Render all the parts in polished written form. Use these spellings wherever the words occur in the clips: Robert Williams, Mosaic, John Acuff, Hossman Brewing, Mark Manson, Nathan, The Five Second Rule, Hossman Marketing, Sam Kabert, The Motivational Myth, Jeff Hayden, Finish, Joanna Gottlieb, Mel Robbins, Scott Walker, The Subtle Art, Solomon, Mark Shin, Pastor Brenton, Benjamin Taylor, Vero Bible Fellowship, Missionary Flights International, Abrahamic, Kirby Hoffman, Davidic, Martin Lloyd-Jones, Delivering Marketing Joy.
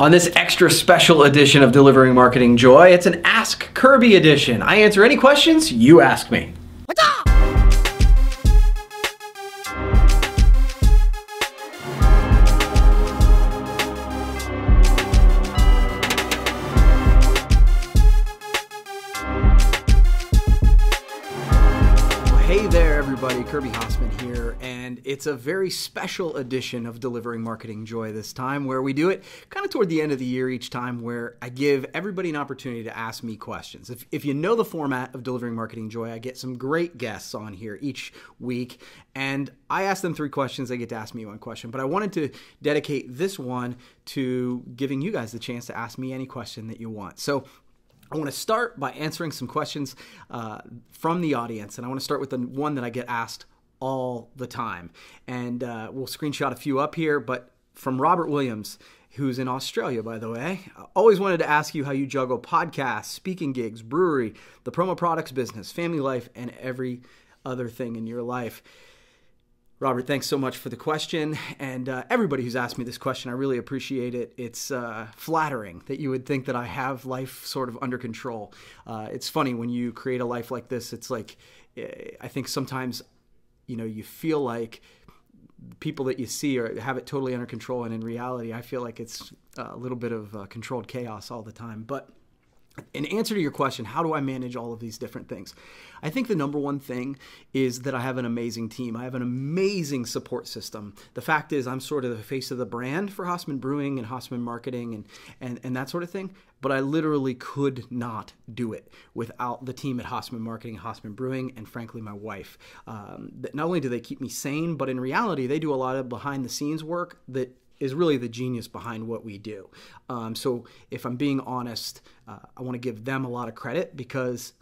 On this extra special edition of Delivering Marketing Joy, it's an Ask Kirby edition. I answer any questions you ask me. What's up? Kirby Hoffman here, and it's a very special edition of Delivering Marketing Joy this time, where we do it kind of toward the end of the year each time, where I give everybody an opportunity to ask me questions. If you know the format of Delivering Marketing Joy, I get some great guests on here each week, and I ask them three questions, they get to ask me one question, but I wanted to dedicate this one to giving you guys the chance to ask me any question that you want. So I want to start by answering some questions from the audience, and I want to start with the one that I get asked all the time. And we'll screenshot a few up here, but from Robert Williams, who's in Australia, by the way. I always wanted to ask you how you juggle podcasts, speaking gigs, brewery, the promo products business, family life, and every other thing in your life. Robert, thanks so much for the question, and everybody who's asked me this question, I really appreciate it. It's flattering that you would think that I have life sort of under control. It's funny, when you create a life like this, it's like, I think sometimes, you know, you feel like people that you see are, have it totally under control, and in reality, I feel like it's a little bit of controlled chaos all the time. But in answer to your question, how do I manage all of these different things? I think the number one thing is that I have an amazing team. I have an amazing support system. The fact is I'm sort of the face of the brand for Hossman Brewing and Hossman Marketing and that sort of thing, but I literally could not do it without the team at Hossman Marketing, Hossman Brewing, and frankly, my wife. Not only do they keep me sane, but in reality, they do a lot of behind-the-scenes work that is really the genius behind what we do. So if I'm being honest, I want to give them a lot of credit because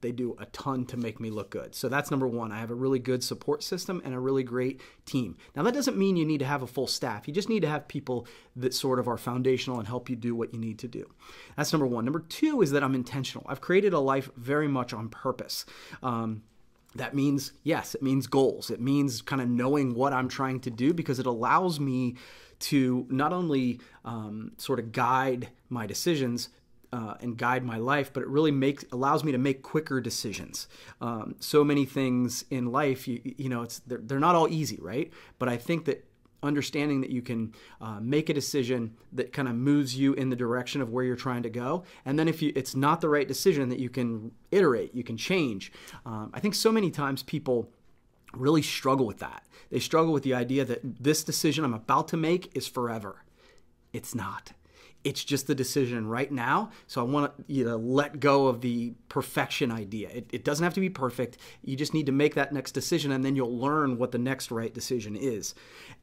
they do a ton to make me look good. So that's number one. I have a really good support system and a really great team. Now that doesn't mean you need to have a full staff. You just need to have people that sort of are foundational and help you do what you need to do. That's number one. Number two is that I'm intentional. I've created a life very much on purpose. That means, yes, it means goals. It means kind of knowing what I'm trying to do because it allows me to not only sort of guide my decisions and guide my life, but it really allows me to make quicker decisions. So many things in life, you know, they're not all easy, right? But I think that understanding that you can make a decision that kind of moves you in the direction of where you're trying to go. And then if it's not the right decision, that you can iterate, you can change. I think so many times people really struggle with that. They struggle with the idea that this decision I'm about to make is forever. It's not. It's just the decision right now. So I want you to let go of the perfection idea. It doesn't have to be perfect. You just need to make that next decision and then you'll learn what the next right decision is.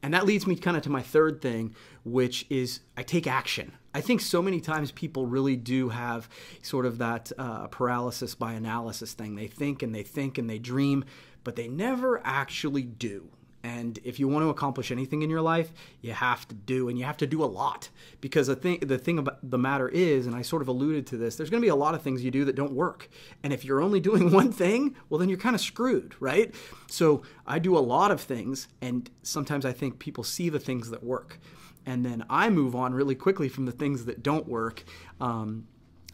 And that leads me kind of to my third thing, which is I take action. I think so many times people really do have sort of that paralysis by analysis thing. They think and they think and they dream, but they never actually do. And if you want to accomplish anything in your life, you have to do, and you have to do a lot. Because the thing about the matter is, and I sort of alluded to this, there's going to be a lot of things you do that don't work. And if you're only doing one thing, well, then you're kind of screwed, right? So I do a lot of things, and sometimes I think people see the things that work. And then I move on really quickly from the things that don't work, and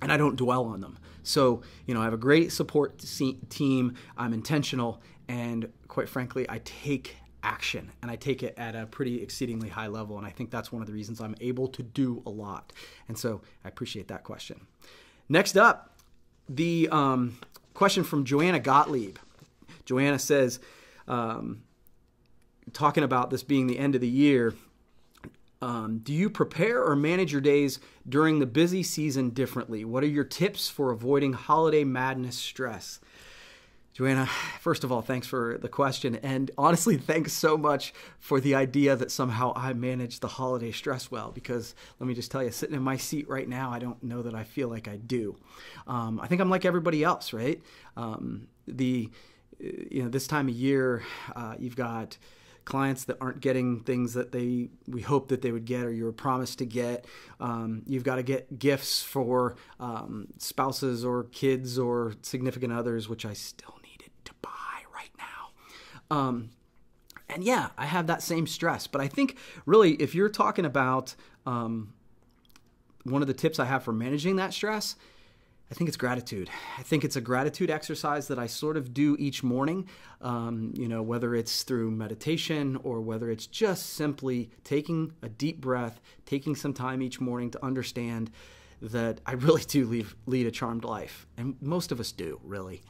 I don't dwell on them. So, you know, I have a great support team, I'm intentional, and quite frankly, I take action, and I take it at a pretty exceedingly high level, and I think that's one of the reasons I'm able to do a lot. And so I appreciate that question. Next up, the question from Joanna Gottlieb. Joanna says, talking about this being the end of the year, do you prepare or manage your days during the busy season differently? What are your tips for avoiding holiday madness stress? Joanna, first of all, thanks for the question. And honestly, thanks so much for the idea that somehow I manage the holiday stress well, because let me just tell you, sitting in my seat right now, I don't know that I feel like I do. I think I'm like everybody else, right? You know, this time of year, you've got clients that aren't getting things that we hope that they would get or you were promised to get. You've got to get gifts for spouses or kids or significant others, which I still needed to buy right now. And yeah, I have that same stress. But I think really if you're talking about one of the tips I have for managing that stress, I think it's gratitude. I think it's a gratitude exercise that I sort of do each morning, you know, whether it's through meditation or whether it's just simply taking a deep breath, taking some time each morning to understand that I really do lead a charmed life. And most of us do, really.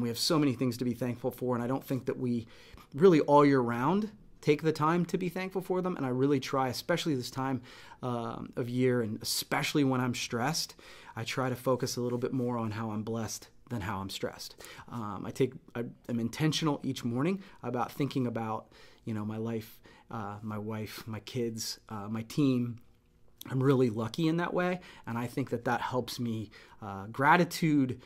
We have so many things to be thankful for, and I don't think that we really all year round take the time to be thankful for them. And I really try, especially this time of year, and especially when I'm stressed, I try to focus a little bit more on how I'm blessed than how I'm stressed. I'm intentional each morning about thinking about, you know, my life, my wife, my kids, my team. I'm really lucky in that way, and I think that that helps me. Gratitude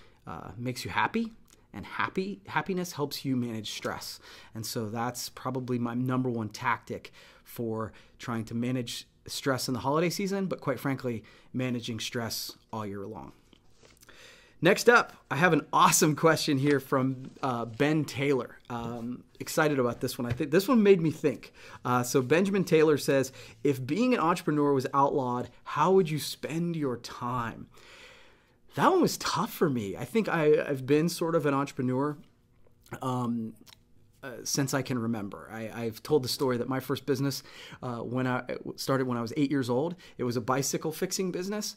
makes you happy, and happiness helps you manage stress. And so that's probably my number one tactic for trying to manage stress in the holiday season, but quite frankly, managing stress all year long. Next up, I have an awesome question here from Ben Taylor. Excited about this one. I think this one made me think. So Benjamin Taylor says, if being an entrepreneur was outlawed, how would you spend your time? That one was tough for me. I think I've been sort of an entrepreneur since I can remember. I've told the story that my first business when I was 8 years old. It was a bicycle fixing business,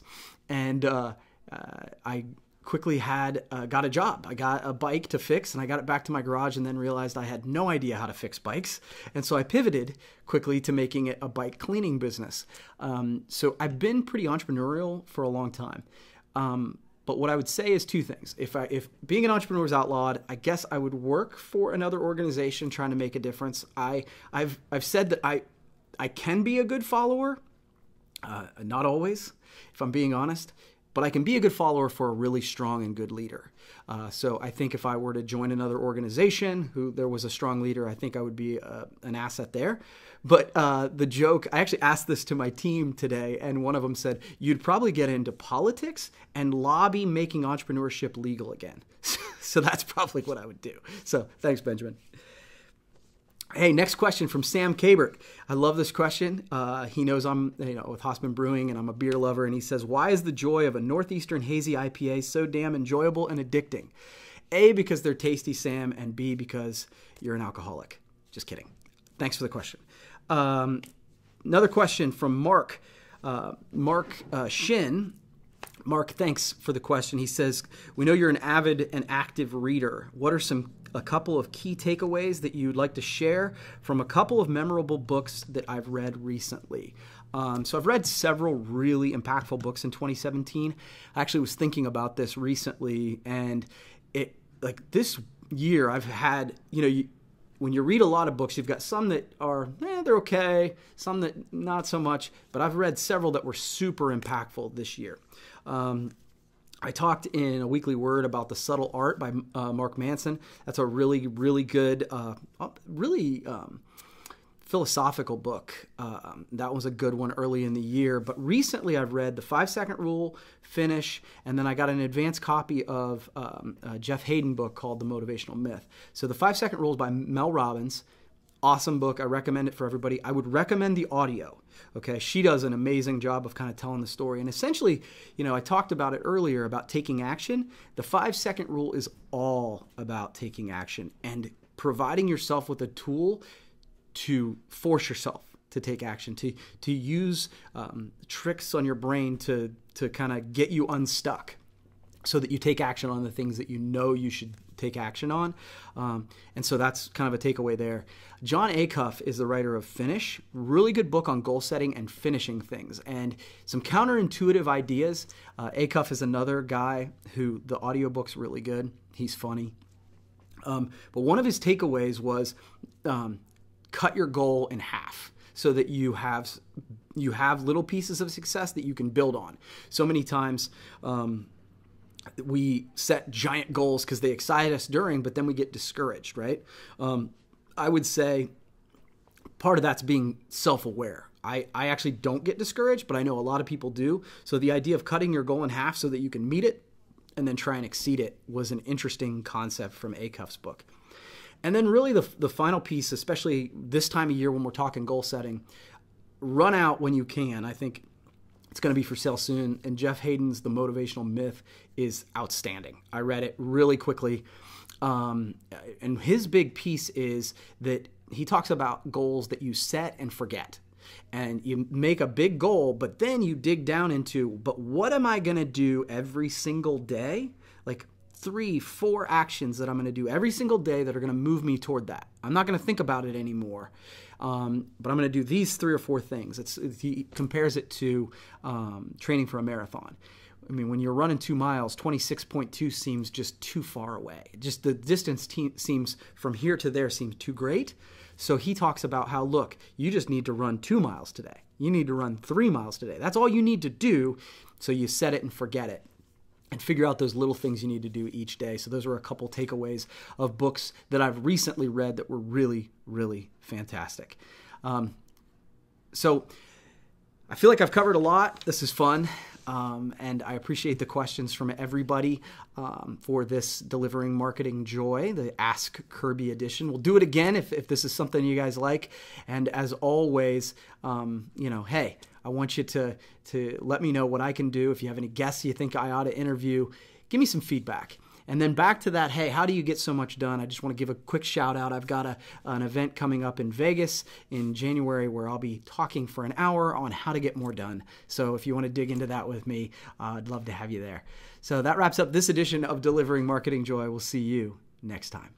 and I quickly got a job. I got a bike to fix, and I got it back to my garage, and then realized I had no idea how to fix bikes. And so I pivoted quickly to making it a bike cleaning business. So I've been pretty entrepreneurial for a long time. But what I would say is two things. If being an entrepreneur is outlawed, I guess I would work for another organization trying to make a difference. I've said that I can be a good follower, not always, if I'm being honest. But I can be a good follower for a really strong and good leader. So I think if I were to join another organization who there was a strong leader, I think I would be an asset there. But the joke, I actually asked this to my team today, and one of them said, you'd probably get into politics and lobby making entrepreneurship legal again. So that's probably what I would do. So thanks, Benjamin. Hey, next question from Sam Kabert. I love this question. He knows I'm with Hossman Brewing, and I'm a beer lover, and he says, why is the joy of a Northeastern hazy IPA so damn enjoyable and addicting? A, because they're tasty, Sam, and B, because you're an alcoholic. Just kidding. Thanks for the question. Another question from Mark. Mark Shin. Mark, thanks for the question. He says, we know you're an avid and active reader. What are a couple of key takeaways that you'd like to share from a couple of memorable books that I've read recently? So I've read several really impactful books in 2017. I actually was thinking about this recently, and this year I've had, when you read a lot of books, you've got some that are, they're okay, some that not so much, but I've read several that were super impactful this year. I talked in A Weekly Word about The Subtle Art by Mark Manson. That's a really, really good, philosophical book. That was a good one early in the year. But recently I've read The 5 Second Rule, Finish, and then I got an advanced copy of a Jeff Hayden book called The Motivational Myth. So The 5 Second Rule is by Mel Robbins. Awesome book. I recommend it for everybody. I would recommend the audio. Okay. She does an amazing job of kind of telling the story. And essentially, I talked about it earlier about taking action. The 5 Second Rule is all about taking action and providing yourself with a tool to force yourself to take action, to use tricks on your brain to kind of get you unstuck so that you take action on the things that you should take action on. And so that's kind of a takeaway there. John Acuff is the writer of Finish, really good book on goal setting and finishing things and some counterintuitive ideas. Acuff is another guy who the audiobook's really good. He's funny. But one of his takeaways was cut your goal in half so that you have little pieces of success that you can build on. So many times, we set giant goals because they excite us but then we get discouraged, right? I would say part of that's being self-aware. I actually don't get discouraged, but I know a lot of people do. So the idea of cutting your goal in half so that you can meet it and then try and exceed it was an interesting concept from Acuff's book. And then really the final piece, especially this time of year when we're talking goal setting, run out when you can. I think It's going to be for sale soon. And Jeff Hayden's The Motivational Myth is outstanding. I read it really quickly. And his big piece is that he talks about goals that you set and forget. And you make a big goal, but then you dig down into, but what am I going to do every single day? Like 3-4 actions that I'm going to do every single day that are going to move me toward that. I'm not going to think about it anymore, but I'm going to do these 3 or 4 things. He compares it to training for a marathon. I mean, when you're running 2 miles, 26.2 seems just too far away. Just the distance seems from here to there seems too great. So he talks about how, look, you just need to run 2 miles today. You need to run 3 miles today. That's all you need to do. So you set it and forget it and figure out those little things you need to do each day. So those are a couple takeaways of books that I've recently read that were really, really fantastic. So I feel like I've covered a lot. This is fun. And I appreciate the questions from everybody for this Delivering Marketing Joy, the Ask Kirby edition. We'll do it again if this is something you guys like. And as always, you know, hey, I want you to let me know what I can do. If you have any guests you think I ought to interview, give me some feedback. And then back to that, hey, how do you get so much done? I just want to give a quick shout out. I've got an event coming up in Vegas in January where I'll be talking for an hour on how to get more done. So if you want to dig into that with me, I'd love to have you there. So that wraps up this edition of Delivering Marketing Joy. We'll see you next time.